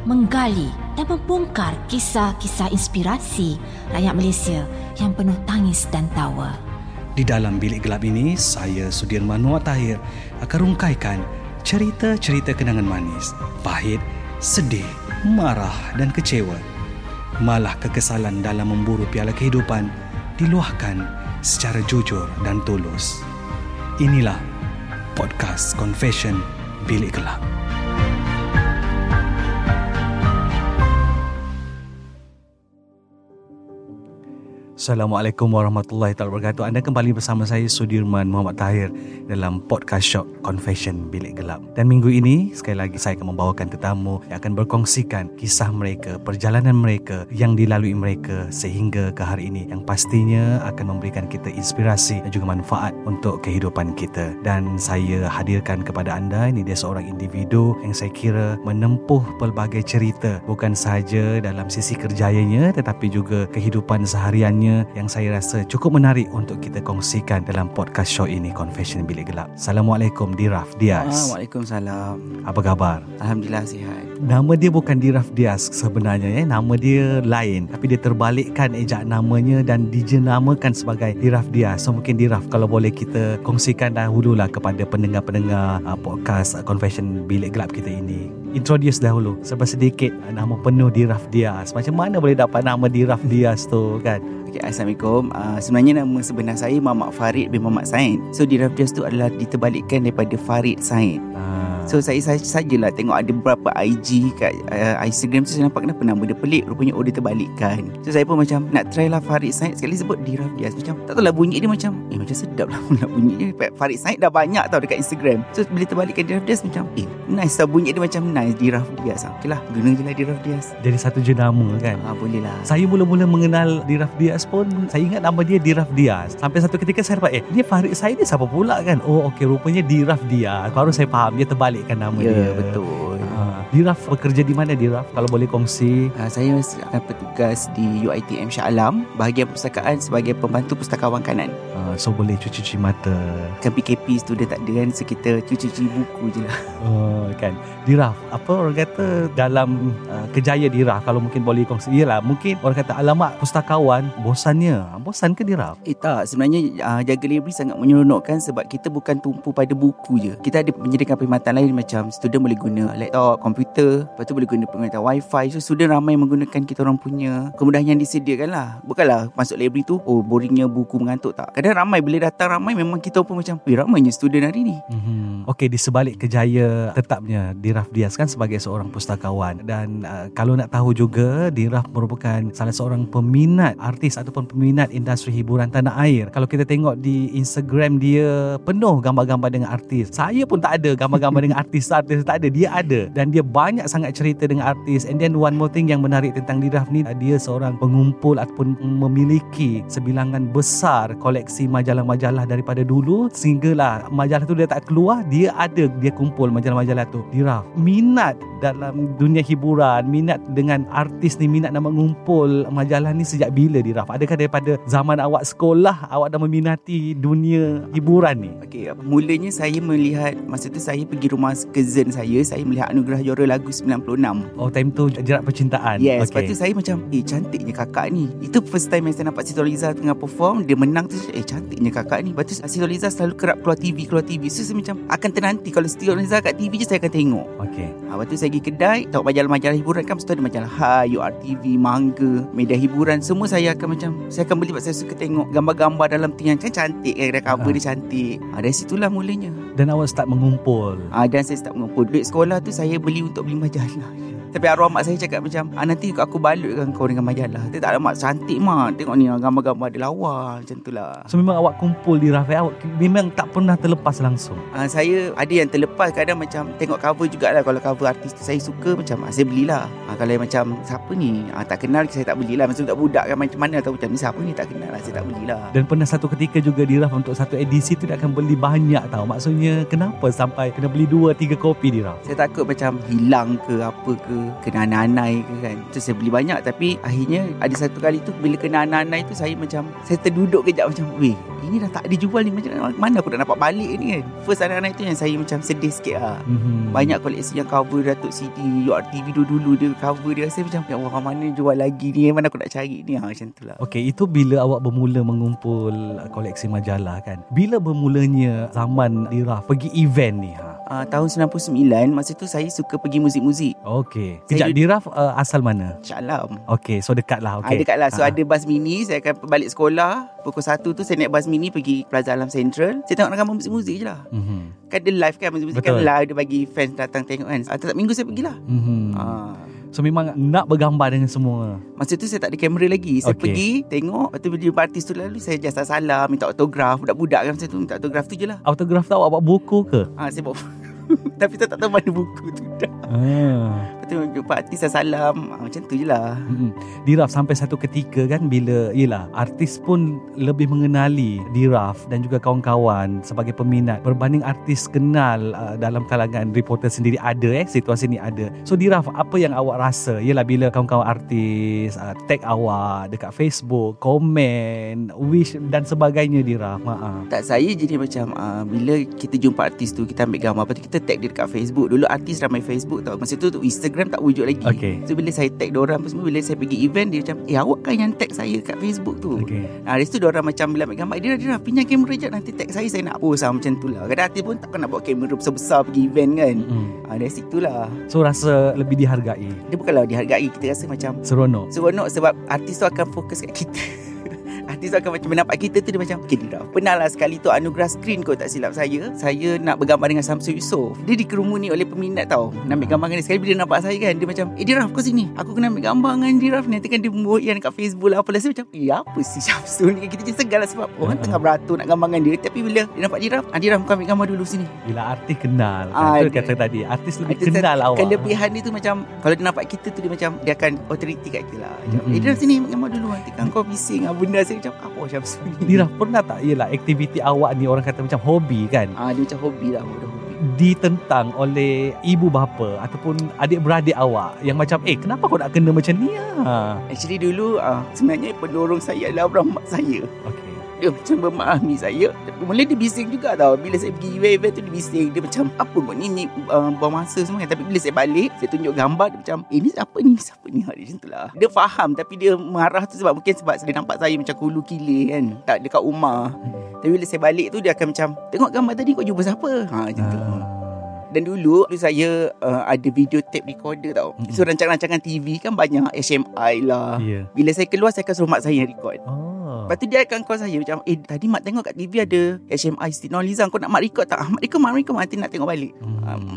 menggali dan membongkar kisah-kisah inspirasi rakyat Malaysia yang penuh tangis dan tawa. Di dalam bilik gelap ini, saya Sudirman Muhammad Tahir akan rungkaikan cerita-cerita kenangan manis, pahit, sedih, marah dan kecewa. Malah kekesalan dalam memburu piala kehidupan diluahkan secara jujur dan tulus. Inilah Podcast Confession Bilik Gelap. Assalamualaikum warahmatullahi wabarakatuh. Anda kembali bersama saya Sudirman Muhammad Tahir dalam podcast Shock Confession Bilik Gelap. Dan minggu ini sekali lagi saya akan membawakan tetamu yang akan berkongsikan kisah mereka, perjalanan mereka yang dilalui mereka sehingga ke hari ini, yang pastinya akan memberikan kita inspirasi dan juga manfaat untuk kehidupan kita. Dan saya hadirkan kepada anda, ini dia seorang individu yang saya kira menempuh pelbagai cerita, bukan sahaja dalam sisi kerjayanya tetapi juga kehidupan sehariannya, yang saya rasa cukup menarik untuk kita kongsikan dalam podcast show ini, Confession Bilik Gelap. Assalamualaikum Diraf Dias. Waalaikumsalam. Apa khabar? Alhamdulillah sihat. Nama dia bukan Diraf Dias sebenarnya, nama dia lain, tapi dia terbalikkan ejak namanya dan dijenamakan sebagai Diraf Dias. So mungkin Diraf, kalau boleh kita kongsikan dahululah kepada pendengar-pendengar podcast Confession Bilik Gelap kita ini. Introduce dahulu sebab sedikit nama penuh Diraf Dias. Macam mana boleh dapat nama Diraf Dias tu kan? Okay, Assalamualaikum. Sebenarnya nama sebenar saya Mamat Farid bin Mamat Sain. So Diraf Dias tu adalah diterbalikkan daripada Farid Sain. So saya sajalah tengok ada beberapa IG kat Instagram tu, saya nampak kenapa nama dia pelik, rupanya dia terbalikkan. So saya pun macam nak try lah Farid Sain, sekali sebut Diraf Dias, macam tak tahulah bunyi dia macam macam sedap lah bunyi dia. Farid Sain dah banyak tau dekat Instagram. So bila terbalikkan Diraf Dias macam nice lah bunyi dia, macam nice Diraf Dias. Okay lah, guna je lah Diraf Dias. Jadi satu jenama kan? Boleh lah. Saya mula-mula mengenal Diraf Dias pun saya ingat nama dia Diraf Dias, sampai satu ketika saya dapat dia Farid Sain ni siapa pula kan? Oh okey, rupanya Diraf Dias. Baru saya faham dia terbalikkan nama dia. Betul. Diraf bekerja di mana Diraf, kalau boleh kongsi? Saya akan bertugas di UiTM Shah Alam, bahagian perpustakaan sebagai pembantu pustakawan kanan. So boleh cuci-cuci mata. Kan PKP tu dia tak ada kan, so kita cuci-cuci buku je lah. Kan Diraf, apa orang kata dalam kejayaan Diraf, kalau mungkin boleh kongsi. Yelah, mungkin orang kata alamat pustakawan, bosannya. Bosan ke Diraf? Tak, sebenarnya jaga library sangat menyeronokkan sebab kita bukan tumpu pada buku je. Kita ada menyediakan perkhidmatan lain macam student boleh guna laptop, komputer, lepas tu boleh guna perkhidmatan wifi. So student ramai menggunakan kita orang punya kemudahan yang disediakan lah. Bukanlah masuk library tu boringnya buku mengantuk, tak. Kadang ramai, bila datang ramai memang kita pun macam ramainya student hari ni. Okey, di sebalik kejaya tetapnya Diraf Dias kan sebagai seorang pustakawan. Dan kalau nak tahu juga, Diraf merupakan salah seorang peminat artis ataupun peminat industri hiburan tanah air. Kalau kita tengok di Instagram dia penuh gambar-gambar dengan artis. Saya pun tak ada gambar-gambar dengan artis tak ada, dia ada. Dan dia banyak sangat cerita dengan artis. And then one more thing yang menarik tentang Diraf ni, dia seorang pengumpul ataupun memiliki sebilangan besar koleksi majalah-majalah daripada dulu sehinggalah majalah tu dia tak keluar, dia ada, dia kumpul majalah-majalah tu. Diraf, minat dalam dunia hiburan, minat dengan artis ni, minat nak mengumpul majalah ni sejak bila Diraf? Adakah daripada zaman awak sekolah awak dah meminati dunia hiburan ni? Okey, mulanya saya melihat, masa tu saya pergi rumah cousin saya melihat Anugerah Juara Lagu 96. Oh, time tu Jerat Percintaan. Yes, okay. Lepas tu saya macam cantiknya kakak ni. Itu first time yang saya nampak Sitora Izzah tengah perform, dia menang tu cantiknya kakak ni. Lepas tu Siti Nurhaliza selalu kerap keluar TV. So saya macam akan ternanti, kalau Siti Nurhaliza kat TV je saya akan tengok. Okey. Lepas tu saya pergi kedai, tengok majalah-majalah hiburan kan. Lepas tu ada majalah Hai, URTV, Mangga, media hiburan, semua saya akan beli sebab saya suka tengok gambar-gambar dalam tu yang cantik kan, ada cover dia cantik. Dari situlah mulanya. Dan awak start mengumpul. Dan saya start mengumpul. Duit sekolah tu saya beli untuk beli majalah. Tapi arwah mak saya cakap macam, nanti aku balutkan kau dengan majalah. Dia tak ada mak, cantik mak, tengok ni gambar-gambar dia lawa, macam tu lah. So memang awak kumpul di Rafael, awak memang tak pernah terlepas langsung? Saya ada yang terlepas, kadang macam tengok cover jugalah. Kalau cover artis saya suka macam saya belilah. Kalau macam siapa ni tak kenal, saya tak belilah. Maksudnya tak budak kan, macam mana tahu macam ni siapa ni tak kenal lah, saya tak belilah. Dan pernah satu ketika juga Diraf untuk satu edisi tu dia akan beli banyak tau. Maksudnya kenapa sampai kena beli 2-3 kopi Diraf? Saya takut macam hilang ke apa ke, kena anak-anak ke kan. So saya beli banyak, tapi akhirnya ada satu kali tu bila kena anak-anak tu saya macam, saya terduduk kejap macam, weh ini dah tak dijual ni, macam mana aku nak dapat balik ni kan. First anak-anak tu yang saya macam sedih sikit lah. Banyak koleksi yang cover Datuk Siti, UiTM dulu dia cover dia. Saya macam, ya Allah, mana jual lagi ni, mana aku nak cari ni, macam tu lah. Okay, itu bila awak bermula mengumpul koleksi majalah kan. Bila bermulanya zaman Diraf pergi event ni? Tahun 99, masa tu saya suka pergi muzik-muzik. Okey. Kejap, Diraf asal mana? Shah Alam. Okey, so dekat lah. Okay. Dekat lah. So ada bas mini, saya akan balik sekolah. Pukul 1 tu saya naik bas mini pergi Plaza Alam Central. Saya tengok rakaman muzik-muzik je lah. Kan ada live kan, muzik-muzik kan live, dia bagi fans datang tengok kan. Setiap minggu saya pergilah. So memang nak bergambar dengan semua. Masa tu saya tak ada kamera lagi. Saya pergi tengok, lepas tu video artis tu lalu saya jasa salam, minta autograf. Budak-budak kan masa tu minta autograf tu je lah. Autograf tu awak buat buku ke? Saya buat tapi saya tak tahu mana buku tu dah. Jumpa artis saya salam, macam tu je lah. Diraf sampai satu ketika kan, bila yelah artis pun lebih mengenali Diraf dan juga kawan-kawan sebagai peminat berbanding artis kenal dalam kalangan reporter sendiri. Ada situasi ni ada. So Diraf, apa yang awak rasa yelah bila kawan-kawan artis tag awak dekat Facebook, komen, wish dan sebagainya Diraf? Tak, saya jadi macam bila kita jumpa artis tu, kita ambil gambar, lepas tu kita tag dia dekat Facebook. Dulu artis ramai Facebook tau. Masa tu Instagram tak wujud lagi. So bila saya tag diorang semua, bila saya pergi event, dia macam, awak kan yang tag saya kat Facebook tu. Dari situ diorang macam bila ambil gambar, dia pinjam kamera je, nanti tag saya nak post lah, macam tu lah. Kadang artis pun takkan nak bawa kamera besar-besar pergi event kan. Dari situ lah. So rasa lebih dihargai. Dia bukanlah dihargai, kita rasa macam Seronok sebab artis tu akan fokus kat kita. Artis akan macam menampak kita tu, dia macam, okay Diraf, pernah lah sekali tu anugerah screen kau tak silap saya nak bergambar dengan Syamsul Yusof. Dia dikerumuni oleh peminat tau, nak ambil gambar dengan dia. Sekali bila dia nampak saya kan, dia macam, Diraf kau sini, aku kena ambil gambar dengan Diraf nanti kan, dia membuatkan kat Facebook lah. Apalah saya macam, apa sih Syamsul ni? Kita je segar lah sebab orang tengah beratur nak gambar dengan dia. Tapi bila dia nampak Diraf, Diraf kau ambil gambar dulu sini. Bila artis kenal kan, kata tadi artis lebih kenal awak. Kelebihan dia tu macam, kalau dia nampak kita tu, dia macam dia akan authority kat kita lah. Diraf sini ambil gambar dulu, nanti kan kau bising dengan benda saya. Macam apa Syamsul ni? Diraf, pernah tak yelah aktiviti awak ni orang kata macam hobi kan? Dia macam hobi lah, budak hobi. Ditentang oleh ibu bapa ataupun adik-beradik awak yang macam, kenapa kau nak kena macam ni lah? Actually dulu sebenarnya pendorong saya adalah orang mak saya. Dia macam memahami saya. Mula dia bising juga tau. Bila saya pergi event tu, dia bising. Dia macam, apa kot ni buang masa semua kan. Tapi bila saya balik, saya tunjuk gambar, dia macam, ni siapa ni? Siapa ni? Macam tu lah. Dia faham, tapi dia marah tu sebab mungkin sebab dia nampak saya macam kulu kile kan, tak dekat rumah. Tapi bila saya balik tu, dia akan macam, tengok gambar tadi kau jumpa siapa? Macam tu. Dan dulu saya ada videotape recorder tau. So rancangan-rancangan TV kan banyak, HMI lah. Bila saya keluar, saya akan suruh mak saya record. Lepas tu dia akan call saya macam, tadi mak tengok kat TV ada HMI Siti Nurhaliza, kau nak mak record tak? Mak record nanti nak tengok balik.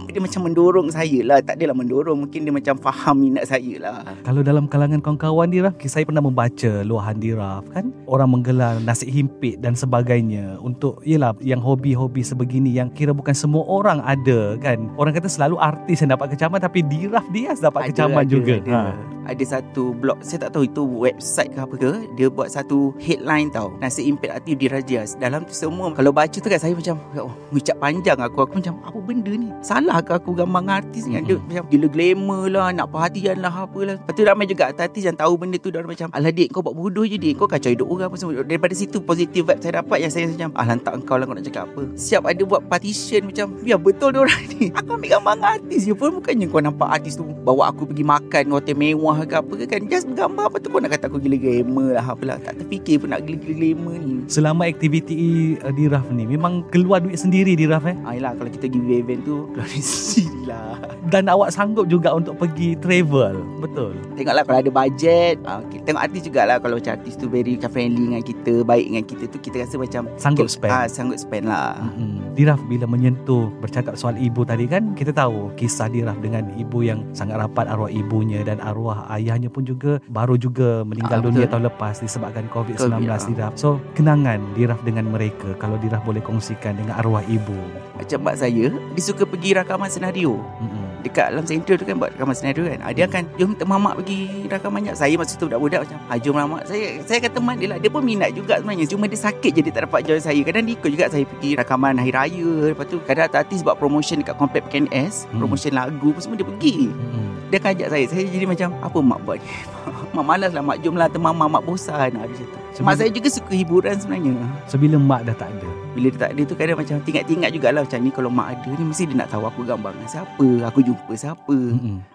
Dia macam mendorong saya lah. Tak adalah mendorong, mungkin dia macam faham minat saya lah. Kalau dalam kalangan kawan-kawan Diraf, saya pernah membaca luahan Diraf kan, orang menggelar nasi himpit dan sebagainya untuk yelah yang hobi-hobi sebegini yang kira bukan semua orang ada kan. Orang kata selalu artis yang dapat kecaman, tapi Diraf Dias dapat kecaman juga. Ada satu blog, saya tak tahu itu website ke apa ke, dia buat satu headline tau, nasi impit aktif Diraf Dias. Dalam tu semua, kalau baca tu kan saya macam, ucap panjang aku macam, apa benda ni? Salah ke aku gambar artis ni? Dia macam gila glamour lah, nak perhatian lah, apalah. Lepas tu ramai juga artis yang tahu benda tu, dia macam, alah dik, kau buat bodoh je dik, kau kacau hidup orang apa semua. Daripada situ positif vibe saya dapat, yang saya macam, lantak engkau lah, kau nak cakap apa. Siap ada buat partition macam, biar betul diorang ni, aku ambil gambar artis je pun, bukannya kau nampak artis tu bawa aku pergi makan hotel mewah ke apa ke kan, just bergambar. Apa tu kau nak kata aku gila glamour lah apalah, tak terfikir pun nak gila glamour ni. Selama aktiviti Diraf ni memang keluar duit sendiri Diraf yelah, kalau kita pergi event tu keluar duit sendiri lah. Dan awak sanggup juga untuk pergi travel, betul? Tengoklah kalau ada bajet. Tengok artis jugalah, kalau macam artis tu very friendly dengan kita, baik dengan kita tu, kita rasa macam sanggup spend lah. Diraf bila menyentuh, bercakap soal ibu tadi kan, kita tahu kisah Diraf dengan ibu yang sangat rapat, arwah ibunya dan arwah ayahnya pun juga baru juga meninggal dunia tahun lepas disebabkan COVID-19. Diraf, so kenangan Diraf dengan mereka, kalau Diraf boleh kongsikan dengan arwah ibu. Macam mak saya, dia suka pergi rakaman senario. Dekat dalam sentral tu kan buat rakaman senario kan. Dia akan, jom minta mamak pergi rakaman. Saya masa tu budak-budak macam, jom lah mak. Saya akan teman dia lah. Dia pun minat juga sebenarnya. Cuma dia sakit je, dia tak dapat join saya. Kadang dia ikut juga saya pergi rakaman Hari Raya. Lepas tu kadang artis buat promotion dekat Compact PKNS, promotion lagu semua dia pergi. Dia akan ajak saya. Saya jadi macam, apa mak buat ni? Mak malas lah mak, jom lah teman mak, mak bosan. Mak saya juga suka hiburan sebenarnya. So bila mak dah tak ada, bila dia tak ada tu kadang macam tingat-tingat jugalah. Macam ni kalau mak ada ni mesti dia nak tahu aku gambar dengan siapa, aku jumpa siapa.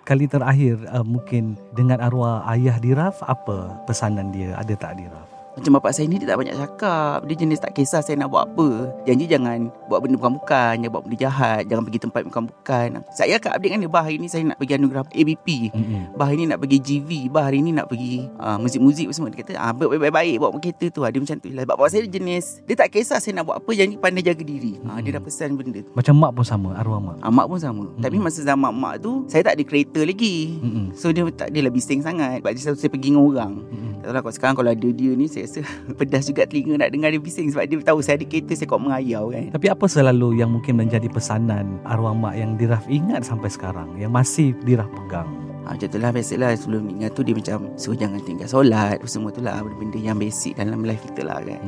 Kali terakhir mungkin dengan arwah ayah Diraf, apa pesanan dia, ada tak Diraf? Macam bapak saya ni dia tak banyak cakap. Dia jenis tak kisah saya nak buat apa. Janji jangan buat benda bukan-bukan, jangan buat benda jahat, jangan pergi tempat bukan-bukan. Saya akan update kan dia, bah hari ni saya nak pergi Anugerah ABP, bah hari ni nak pergi GV, bah hari ni nak pergi muzik-muzik semua. Dia kata baik-baik buat kereta tu. Dia macam tu lah. Bapak saya jenis dia tak kisah saya nak buat apa, janji pandai jaga diri. Dia dah pesan benda tu. Macam mak pun sama, arwah mak. Mak pun sama. Tapi masa zaman mak tu saya tak ada kereta lagi. So dia tak adalah bising sangat. Sebab dia selalu saya pergi dengan orang. Tak tahu lah sekarang kalau ada dia ni, saya rasa pedas juga telinga nak dengar dia bising. Sebab dia tahu saya ada kereta, saya kok mengayau kan. Tapi apa selalu yang mungkin menjadi pesanan arwah mak yang Diraf ingat sampai sekarang, yang masih Diraf pegang? Macam tu lah, biasalah sebelum meninggal tu dia macam suruh jangan tinggal solat, semua tu lah benda-benda yang basic dalam life kita lah kan.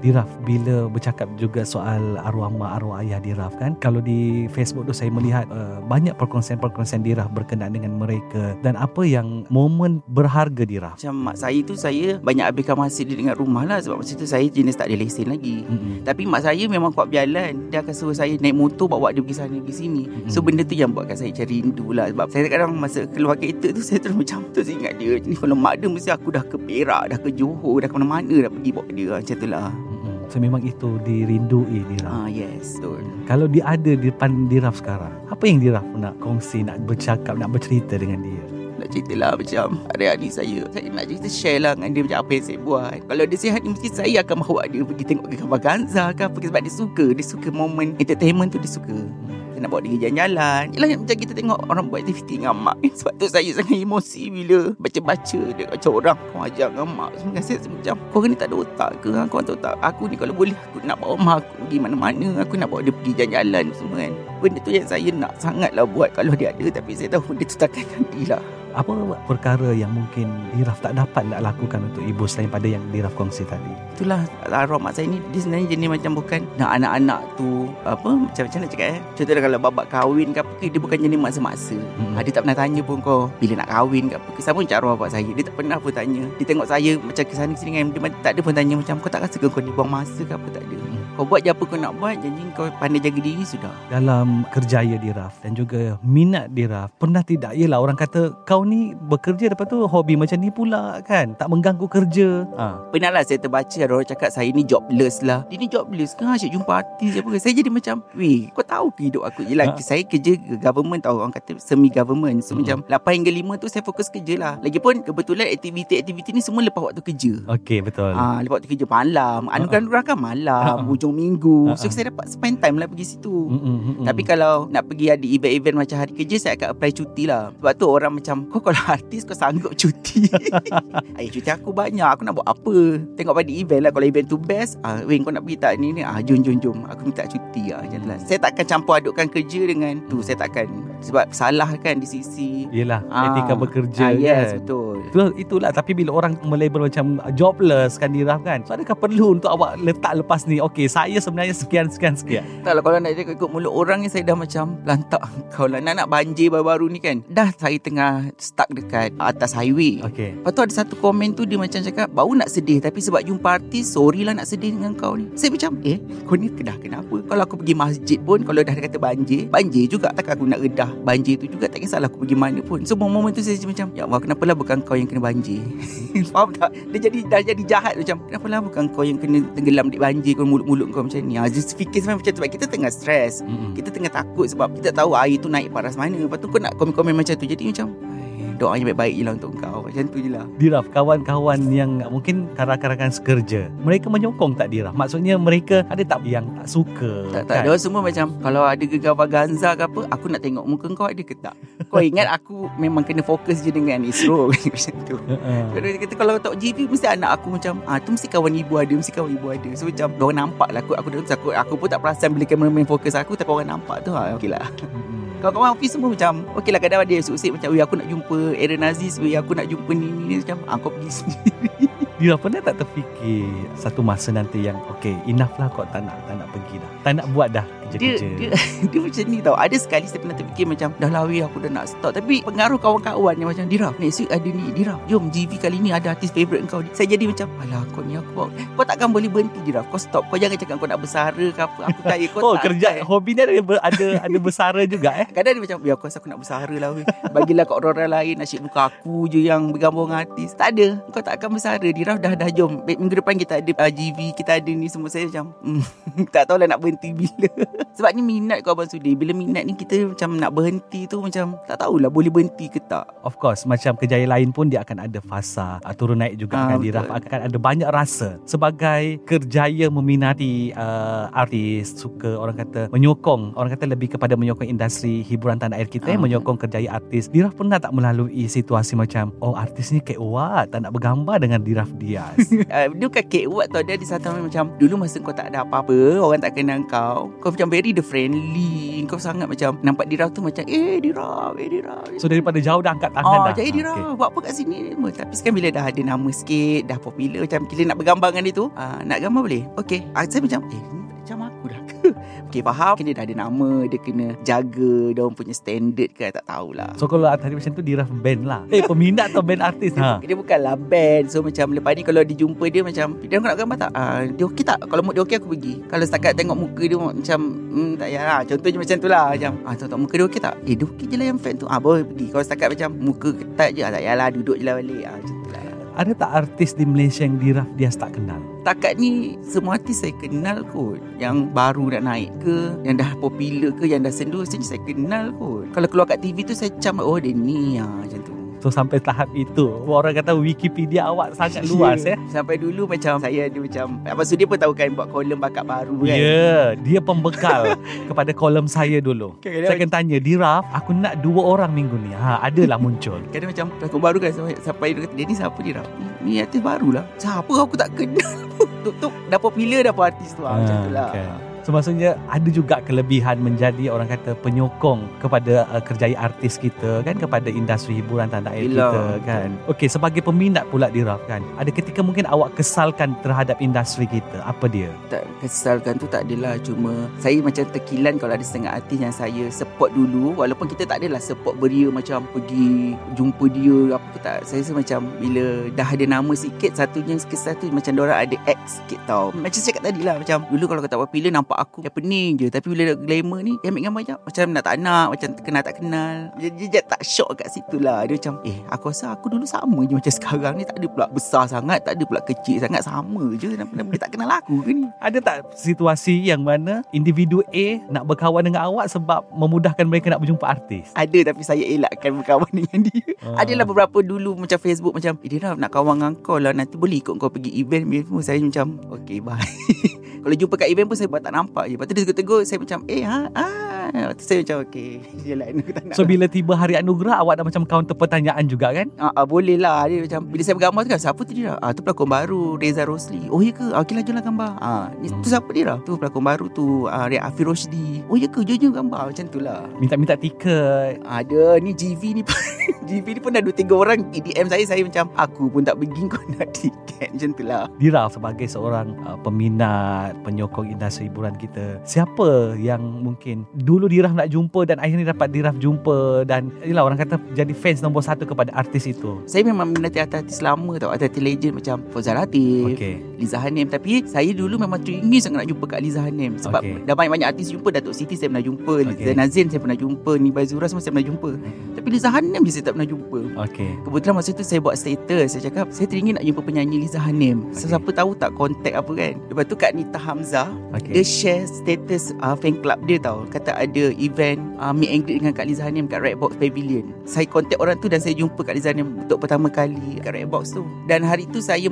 Diraf, bila bercakap juga soal arwah mak, arwah ayah Diraf kan, kalau di Facebook tu saya melihat banyak perkongsian-perkongsian Diraf berkenaan dengan mereka. Dan apa yang momen berharga Diraf? Macam mak saya tu, saya banyak habiskan masa dia dengan rumah lah. Sebab masa tu saya jenis tak ada lesen lagi. Tapi mak saya memang kuat berjalan. Dia akan suruh saya naik motor, bawa dia pergi sana, pergi sini. So benda tu yang buatkan saya cari rindu lah. Sebab saya kadang masa keluar kereta tu, saya terus macam tu, saya ingat dia. Jadi kalau mak dia, mesti aku dah ke Perak, dah ke Johor, dah ke mana-mana, dah pergi bawa dia. Macam tu lah. So memang itu dirindui Diraf. Yes, betul. Kalau dia ada di depan Diraf sekarang, apa yang Diraf nak kongsi, nak bercakap, nak bercerita dengan dia? Nak cerita lah macam hari-hari saya nak cerita, share lah dengan dia macam apa yang saya buat. Kalau dia sihat, mesti saya akan bawa dia pergi tengok gambar Hamzah ke apa. Sebab dia suka momen entertainment tu, dia suka. Nak bawa dia jalan-jalan. Yelah macam kita tengok orang buat aktiviti dengan mak. Sebab tu saya sangat emosi bila baca-baca dia macam orang kau ajar dengan mak. Terima kasih macam, korang ni tak ada otak ke? Korang tak otak. Aku ni kalau boleh, aku nak bawa mak aku pergi mana-mana. Aku nak bawa dia pergi jalan-jalan semua kan. Benda tu yang saya nak sangatlah buat kalau dia ada. Tapi saya tahu benda tu takkan nanti lah. Apa perkara yang mungkin Diraf tak dapat nak lakukan untuk ibu selain pada yang Diraf kongsi tadi? Itulah arwah mak saya ni, dia sebenarnya jenis macam bukan nak anak-anak tu apa, macam nak cakap contohnya kalau babak kahwin ke apa ke, dia bukan jenis maksa-maksa. Dia tak pernah tanya pun kau bila nak kahwin ke apa ke. Sama macam arwah bapak saya, dia tak pernah pun tanya. Dia tengok saya macam kesana kesini kan, dia tak ada pun tanya macam kau tak rasa ke kau ni buang masa ke apa, tak ada. Kau buat je apa kau nak buat, janji kau pandai jaga diri sudah. Dalam kerjaya Diraf dan juga minat Diraf, pernah tidak, yelah orang kata kau ni bekerja, lepas tu hobi macam ni pula kan, tak mengganggu kerja. Pernah lah saya terbaca ada orang cakap saya ni jobless lah. Dia ni jobless ke? Asyik jumpa artis je apa. Saya jadi macam, weh, kau tahu ke hidup aku? Yelah saya kerja government tau, orang kata semi-government. So macam 8 hingga 5 tu saya fokus kerja lah. Lagipun kebetulan aktiviti-aktiviti ni semua lepas waktu kerja. Okey, betul. Lepas waktu kerja malam, anugerah kan malam, hujung minggu. So saya dapat spend time lah pergi situ. Tapi kalau nak pergi ada event-event macam hari kerja, saya akan apply cuti lah. Sebab tu orang macam, kau kalau artis kau sanggup cuti? Cuti aku banyak, aku nak buat apa? Tengok pada event lah. Kalau event tu best, Wayne kau nak pergi tak ni ni? Jom. Aku minta cuti lah. Saya takkan campur adukkan kerja dengan tu. Saya takkan, sebab salah kan di sisi, yelah, etika bekerja. Yes, kan? Betul. Itulah. Tapi bila orang melabel macam jobless kan Diraf kan, so adakah perlu untuk awak letak lepas ni, okey saya sebenarnya sekian. Tak lah, kalau nak ikut mulut orang ni, saya dah macam lantak. Kalau nak banjir baru-baru ni kan, dah saya tengah stuck dekat atas highway. Okay. Lepas tu ada satu komen tu, dia macam cakap, baru nak sedih tapi sebab jumpa artis, sorry lah nak sedih dengan kau ni. Saya macam, kau ni dah kenapa? Kalau aku pergi masjid pun, kalau dah kata banjir juga, takkan aku nak redah banjir tu juga. Tak kisahlah aku pergi mana pun. So momen tu saya macam, ya Allah, kenapalah bukan kau yang kena banjir? Faham tak? Dia jadi jahat macam, kenapalah bukan kau yang kena tenggelam di banjir, kau mulut-mulut kau macam ni. Just fikir sampai macam tu. Sebab kita tengah stres, kita tengah takut, sebab kita tahu air tu naik paras mana. Lepas tu kau nak komen-komen macam tu. Jadi macam, doa yang baik-baik je lah untuk kau. Macam tu je lah. Diraf, kawan-kawan yang mungkin rakan-rakan sekerja, mereka menyokong tak Diraf? Maksudnya mereka ada tak yang tak suka? Tak kan? Ada orang semua macam, kalau ada gegar Vaganza ke apa, aku nak tengok muka kau ada ke tak. Kau ingat aku memang kena fokus je dengan Isro. Macam tu. Dia kata kalau tak GP mesti anak aku macam, ah tu mesti kawan ibu ada, mesti kawan ibu ada. So macam orang nampak lah aku pun tak perasan bila kameraman fokus aku, tapi orang nampak tu okey lah. Kawan-kawan office semua macam okey lah, kadang ada susik macam aku nak jumpa Aaron Aziz, aku nak jumpa ni macam kau pergi sendiri. Dia pernah tak terfikir satu masa nanti yang okey enough lah, kau tak nak pergi dah, tak nak buat dah kerja-kerja? Dia macam ni tau. Ada sekali saya pernah terfikir macam dah lah weh, aku dah nak stop. Tapi pengaruh kawan-kawan yang macam, Diraf next week ada ni, Diraf jom GV kali ni ada artis favourite kau. Saya jadi macam alah kau ni, kau takkan boleh berhenti Diraf, kau stop. Kau jangan cakap kau nak bersara ke apa. Aku tak, kau tak kerja, hobi ni ada bersara juga. Kadang dia macam ya aku rasa aku nak bersara lah weh, bagilah kat orang lain, asyik muka aku je yang bergambung artis. Tak ada, kau tak akan bersara Diraf. Dah jom minggu depan kita ada GV, kita ada ni semua. Saya macam tak tahulah nak berhenti bila. Sebab ni minat kau Abang Sudi. Bila minat ni kita macam nak berhenti tu macam tak tahulah boleh berhenti ke tak. Of course, macam kerjaya lain pun dia akan ada fasa turun naik juga kan. Diraf akan ada banyak rasa sebagai kerjaya meminati artis, suka orang kata menyokong, orang kata lebih kepada menyokong industri hiburan tanah air kita, menyokong kerjaya artis. Diraf pernah tak melalui situasi macam oh artis ni kewat, tak nak bergambar dengan Diraf Dias? Dia bukan kewat tau. Dia ada satu macam dulu masa kau tak ada apa-apa, orang tak kenal kau, kau macam very the friendly. Kau sangat macam nampak Diraf tu macam Diraf. So daripada jauh dah angkat tangan dah, jadi Diraf buat apa kat sini. Tapi sekarang bila dah ada nama sikit, dah popular, macam kita nak bergambar dengan dia tu, nak gambar boleh. Okay, saya macam macam aku dah ke? Okay, faham. Dia dah ada nama, dia kena jaga dia orang punya standard ke, tak tahulah. So kalau hari macam tu Diraf band lah. Peminat atau band artis? Dia bukanlah band. So macam lepas ni kalau dijumpa dia macam, dia nak gambar tak? Dia okey tak? Kalau mood dia okey aku pergi. Kalau setakat tengok muka dia macam tak payahlah. Contohnya macam tu lah. Macam tengok muka dia okey tak? Dia okey je lah yang fan tu. Boleh pergi. Kalau setakat macam muka ketat je, tak payahlah, duduk je lah balik. Macam tu lah. Ada tak artis di Malaysia yang Diraf Dias tak kenal? Takat ni semua artis saya kenal kot. Yang baru nak naik ke, yang dah popular ke, yang dah sendu, saya kenal kot. Kalau keluar kat TV tu saya macam oh dia ni macam tu. So sampai tahap itu, orang kata Wikipedia awak sangat luas ya. Sampai dulu macam saya ada macam Abang Sudi pun tahu kan, buat kolom bakat baru kan. Dia pembekal kepada kolom saya dulu. Saya akan tanya Diraf, aku nak 2 orang minggu ni. Adalah muncul. Kadang macam pelakon baru kan, sampai dia kata dia ni siapa Diraf? Ni artis barulah. Siapa aku tak kenal. Tuk dah popular dah buat artis tu macam tulah. Okay. So maksudnya ada juga kelebihan menjadi orang kata penyokong kepada kerjaya artis kita kan, kepada industri hiburan tanah air kita kan. Okey, sebagai peminat pula Diraf kan, ada ketika mungkin awak kesalkan terhadap industri kita, apa dia? Tak, kesalkan tu tak adalah, cuma saya macam terkilan kalau ada setengah artis yang saya support dulu, walaupun kita tak adalah support beria macam pergi jumpa dia apa tak. Saya rasa macam bila dah ada nama sikit, satunya kesal tu macam diorang ada X sikit tau. Macam saya cakap tadi lah, macam dulu kalau kau tak popular nampak aku yang pening je, tapi bila glamour ni dia ambil gambar je macam nak tak nak, macam kenal tak kenal. Dia tak syok kat situ lah. Dia macam aku rasa aku dulu sama je macam sekarang ni, tak ada pula besar sangat, tak ada pula kecil sangat, sama je. Dia tak kenal aku ke ni? Ada tak situasi yang mana individu A nak berkawan dengan awak sebab memudahkan mereka nak berjumpa artis? Ada, tapi saya elakkan berkawan dengan dia. Adalah beberapa dulu macam Facebook macam Diraf nak kawan dengan kau lah, nanti boleh ikut kau pergi event. Saya macam okay bye. Kalau jumpa kat event pun saya buat tak nampak je. Lepas tu dia tegur-tegur, saya macam saya macam okay, so bila tiba hari anugerah, awak dah macam counter pertanyaan juga kan? Boleh lah. Dia macam bila saya bergambar tu kan, siapa tu Diraf? Tu pelakon baru Reza Rosli. Oh ya ke? Okay lah, jomlah gambar. Tu siapa Diraf? Tu pelakon baru tu Ria Afiroshdi. Oh ya ke? Jom gambar. Macam tu lah. Minta-minta tiket. Ada ni GV ni GV ni pun ada 2-3 orang DM saya macam aku pun tak pergi, kau nak tiket. Macam tu lah. Diraf sebagai seorang peminat, penyokong industri hiburan kita, siapa yang mungkin dulu Diraf nak jumpa dan akhirnya dapat Diraf jumpa dan yelah orang kata jadi fans nombor 1 kepada artis itu? Saya memang minati artis lama tau, artis legend macam Fauzan Atiq, Liza Hanim. Tapi saya dulu memang teringin sangat nak jumpa kat Liza Hanim sebab dah banyak-banyak artis jumpa. Datuk Siti saya pernah jumpa, Nazrin saya pernah jumpa, Nibai Zura semua saya pernah jumpa. Tapi Liza Hanim je saya tak tak pernah jumpa. Okay. Kebetulan masa tu saya buat status, saya cakap saya teringin nak jumpa penyanyi Liza Hanim. Okay. Siapa tahu tak kontak apa kan. Lepas tu Kak Nita Hamzah, okay, dia share status fan club dia tau. Kata ada event meet and greet dengan Kak Liza Hanim kat Redbox Pavilion. Saya kontak orang tu dan saya jumpa Kak Liza Hanim untuk pertama kali kat Redbox tu. Dan hari tu saya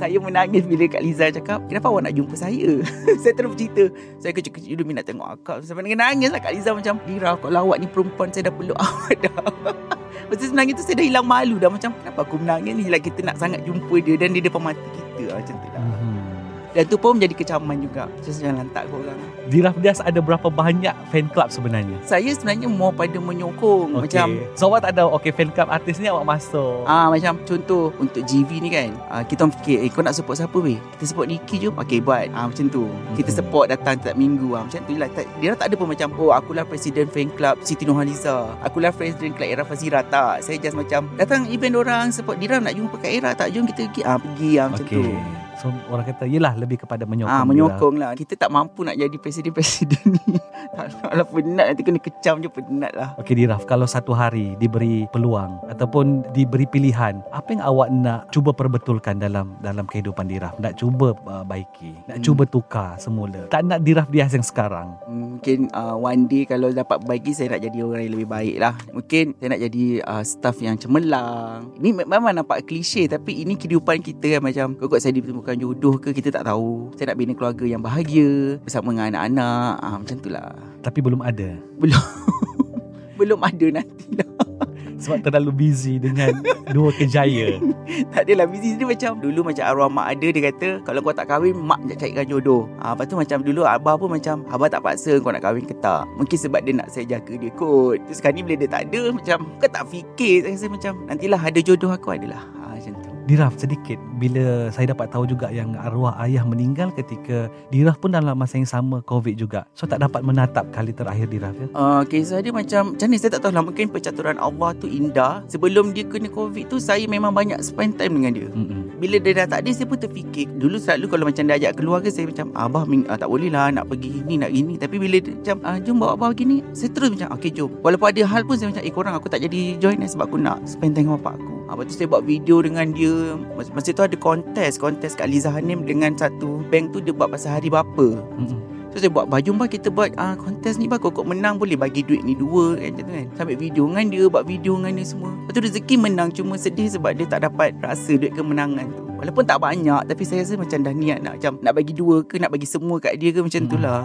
saya menangis bila Kak Liza cakap, "Kenapa awak nak jumpa saya?" Saya terus bercerita, "Saya kecil-kecil dulu minat tengok akak." Sampai nangis lah Kak Liza macam, "Diraf, kalau awak ni perempuan, saya dah peluk awak dah." Maksudnya sebenarnya tu saya dah hilang malu dah. Macam kenapa aku menangis ni lah, kita nak sangat jumpa dia dan dia depan mata kita. Macam tu lah. Dan tu pun menjadi kecaman juga. Just jangan lantak korang. Diraf Dias ada berapa banyak fan club sebenarnya? Saya sebenarnya more pada menyokong. Okay. Macam so awak tak ada okay, fan club artis ni awak masuk. Macam contoh untuk GV ni kan, kita orang fikir, kau nak support siapa weh? Kita support Niki je. Okay buat macam tu. Kita support datang tiap minggu macam tu lah. Dia tak ada pun macam, oh akulah presiden fan club Siti Nurhaliza, akulah presiden club Era Fazira. Tak, saya just macam datang event orang, support Diraf nak jumpa kat Era, tak jom kita pergi macam tu. So orang kata yelah lebih kepada menyokong. Menyokong lah. Kita tak mampu nak jadi presiden-presiden ni. Tak naklah, penat nanti kena kecam je, penat lah. Okay Diraf, kalau satu hari diberi peluang ataupun diberi pilihan, apa yang awak nak cuba perbetulkan dalam kehidupan Diraf? Nak cuba baiki, nak cuba tukar semula. Tak nak Diraf Dias yang sekarang. Mungkin one day kalau dapat baiki, saya nak jadi orang yang lebih baik lah. Mungkin saya nak jadi staff yang cemerlang. Ini memang nampak klise, tapi ini kehidupan kita kan. Macam kok saya dipertemukan bukan jodoh ke, kita tak tahu. Saya nak bina keluarga yang bahagia bersama dengan anak-anak, macam itulah. Tapi belum ada. Belum ada nantilah. Sebab terlalu busy dengan dua kejaya. Tak adalah busy dia macam dulu macam arwah mak ada, dia kata kalau kau tak kahwin mak nak carikan jodoh. Lepas tu macam dulu abah pun macam, abah tak paksa kau nak kahwin ke tak. Mungkin sebab dia nak saya jaga dia kot. Terus sekarang ni bila dia tak ada, macam kau tak fikir. Saya rasa macam nantilah ada jodoh aku adalah. Macam tu. Diraf, sedikit bila saya dapat tahu juga yang arwah ayah meninggal ketika Diraf pun dalam masa yang sama COVID juga. So tak dapat menatap kali terakhir Diraf ya? Kisah dia macam ni, saya tak tahu lah. Mungkin percaturan Allah tu indah. Sebelum dia kena COVID tu, saya memang banyak spend time dengan dia. Bila dia dah tak ada, saya pun terfikir. Dulu selalu kalau macam dia ajak keluarga, saya macam abah tak boleh lah nak pergi ini nak ini. Tapi bila dia macam jom bawa abah pergi ni, saya terus macam okay jom. Walaupun ada hal pun saya macam korang aku tak jadi join sebab aku nak spend time dengan bapak aku. Lepas tu saya buat video dengan dia. Masa tu ada kontes Kak Liza Hanim dengan satu bank tu, dia buat pasal hari bapa. So saya buat, jom bah kita buat kontes ni bah, kok menang boleh bagi duit ni dua kan, macam tu kan. Sampai video dengan dia, buat video dengan dia semua. Lepas tu rezeki menang, cuma sedih sebab dia tak dapat rasa duit kemenangan tu. Walaupun tak banyak, tapi saya rasa macam dah niat nak macam nak bagi dua ke, nak bagi semua kat dia ke, macam tu lah.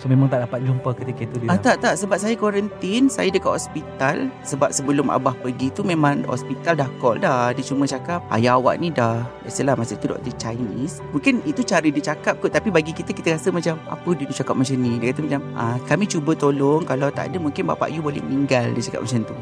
So memang tak dapat jumpa ketika itu dia. Tak sebab saya kuarantin, saya dekat hospital. Sebab sebelum abah pergi tu memang hospital dah call dah. Dia cuma cakap ayah awak ni dah, biasalah masa tu doktor Chinese. Mungkin itu cara dia cakap kot, tapi bagi kita rasa macam apa dia cakap macam ni. Dia kata macam kami cuba tolong, kalau tak ada mungkin bapak you boleh meninggal. Dia cakap macam tu.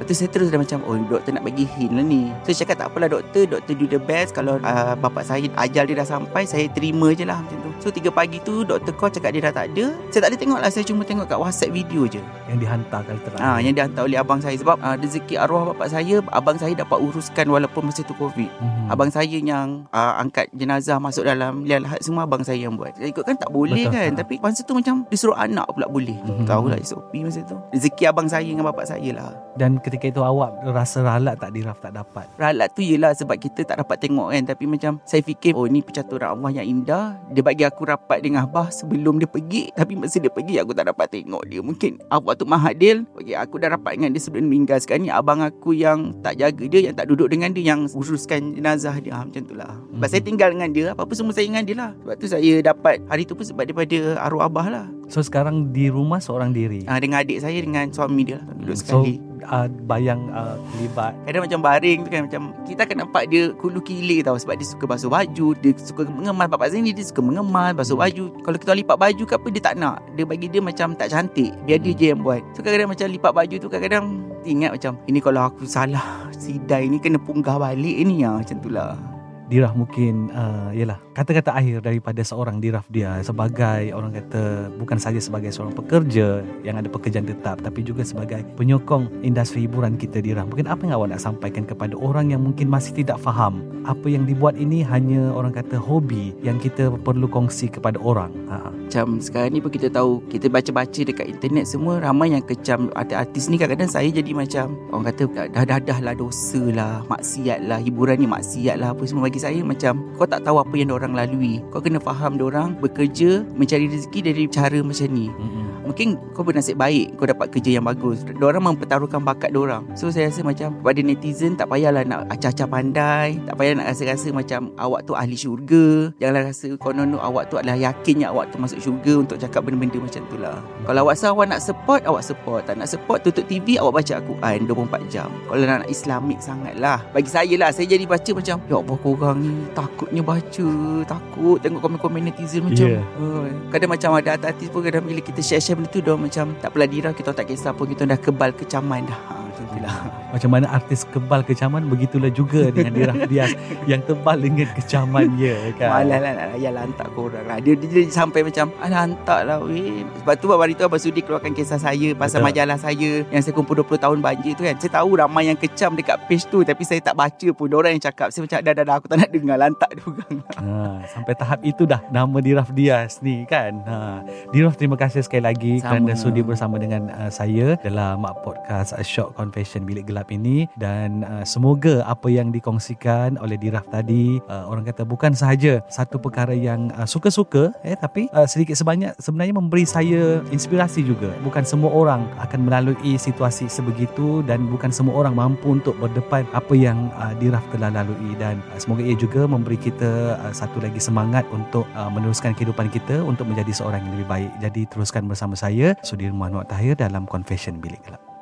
Lepas tu saya terus dah macam, oh doktor nak bagi hint lah ni. So saya cakap tak apalah doktor do the best. Kalau bapak saya ajal dia dah sampai, saya terima je lah macam tu. So 3 pagi tu doktor call cakap dia dah tak ada. Saya tak boleh tengok lah, saya cuma tengok kat WhatsApp video je yang dihantar kali terakhir. Yang dihantar oleh abang saya. Sebab rezeki arwah bapak saya, abang saya dapat uruskan walaupun masa tu COVID. Abang saya yang angkat jenazah masuk dalam liang lahat, semua abang saya yang buat. Saya ikut kan tak boleh. Betul, kan ha. Tapi masa tu macam disuruh anak pula boleh. Tahulah SOP masa tu. Rezeki abang saya dengan bapak saya lah. Dan ketika itu awak rasa ralat tak Diraf tak dapat? Ralat tu yelah sebab kita tak dapat tengok kan. Tapi macam saya fikir, oh ni percaturan Allah yang indah. Dia bagi aku rapat dengan abah sebelum dia pergi. Tapi masa dia pergi aku tak dapat tengok dia. Mungkin waktu Mahathir, aku dah rapat dengan dia sebelum meninggal. Sekarang ni abang aku yang tak jaga dia, yang tak duduk dengan dia, yang uruskan jenazah dia. Macam tu lah. Sebab saya tinggal dengan dia, apa-apa semua saya dengan dia lah. Sebab tu saya dapat hari tu pun sebab daripada arwah abah lah. So sekarang di rumah seorang diri? Dengan adik saya, dengan suami dia lah. Duduk sekali. So bayang libat. Kadang macam baring tu kan, macam kita akan nampak dia kulu kilir tau. Sebab dia suka basuh baju, dia suka mengemas. Bapak saya ni dia suka mengemas, basuh baju. Kalau kita lipat baju ke apa, dia tak nak. Dia bagi dia macam tak cantik, biar dia je yang buat. So kadang-kadang macam lipat baju tu, kadang-kadang ingat macam ini kalau aku salah sidai ni kena punggah balik ni ya. Macam tu lah Diraf, mungkin yelah kata-kata akhir daripada seorang Diraf Dias sebagai orang kata, bukan saja sebagai seorang pekerja yang ada pekerjaan tetap, tapi juga sebagai penyokong industri hiburan kita, Diraf. Mungkin apa yang awak nak sampaikan kepada orang yang mungkin masih tidak faham apa yang dibuat ini hanya orang kata hobi yang kita perlu kongsi kepada orang? Macam sekarang ni pun kita tahu, kita baca-baca dekat internet semua, ramai yang kecam ada artis ni. Kadang-kadang saya jadi macam, orang kata dah lah, dosa lah, maksiat lah, hiburan ni maksiat lah, apa semua. Bagi saya macam, kau tak tahu apa yang diorang lalui. Kau kena faham diorang bekerja mencari rezeki dari cara macam ni. Mungkin kau bernasib baik, kau dapat kerja yang bagus, diorang mempertaruhkan bakat diorang. So saya rasa macam pada netizen, tak payahlah nak acah-acah pandai, tak payah nak rasa-rasa macam awak tu ahli syurga. Janganlah rasa konon awak tu adalah yakinnya awak tu masuk syurga untuk cakap benda-benda macam tu lah. Kalau awak rasa awak nak support, awak support. Tak nak support, tutup TV, awak baca Al-Quran 24 jam. Kalau nak islamik sangat lah, bagi saya lah, saya jadi baca macam, ya Allah, korang ni takutnya baca, takut tengok komen-komen netizen macam kadang macam ada artis pun, kadang bila kita share-share benda tu, dah macam tak pelah Diraf, kita tak kisah pun, kita dah kebal kecaman dah. Macam mana artis kebal kecaman, begitulah juga dengan Diraf Dias yang tebal dengan kecaman dia, kan? Malah lah nak layan lantak korang lah. Dia sampai macam, alah hantar lah weh. Sebab tu hari tu Abang Sudi keluarkan kisah saya pasal majalah saya yang saya kumpul 20 tahun banjir tu, kan. Saya tahu ramai yang kecam dekat page tu, tapi saya tak baca pun orang yang cakap. Saya macam dah aku tak nak dengar lantak diorang. Sampai tahap itu dah nama Diraf Dias ni, kan. Diraf, terima kasih sekali lagi kerana sudi bersama dengan saya dalam podcast Shock Confession Bilik Gelap ini. Dan semoga apa yang dikongsikan oleh Diraf tadi, orang kata bukan sahaja satu perkara yang suka-suka, tapi sedikit sebanyak sebenarnya memberi saya inspirasi juga. Bukan semua orang akan melalui situasi sebegitu, dan bukan semua orang mampu untuk berdepan apa yang Diraf telah lalui. Dan semoga ia juga memberi kita satu lagi semangat untuk meneruskan kehidupan kita, untuk menjadi seorang yang lebih baik. Jadi teruskan bersama saya, Sudirman Muhammad Tahir, dalam Confession Bilik Gelap.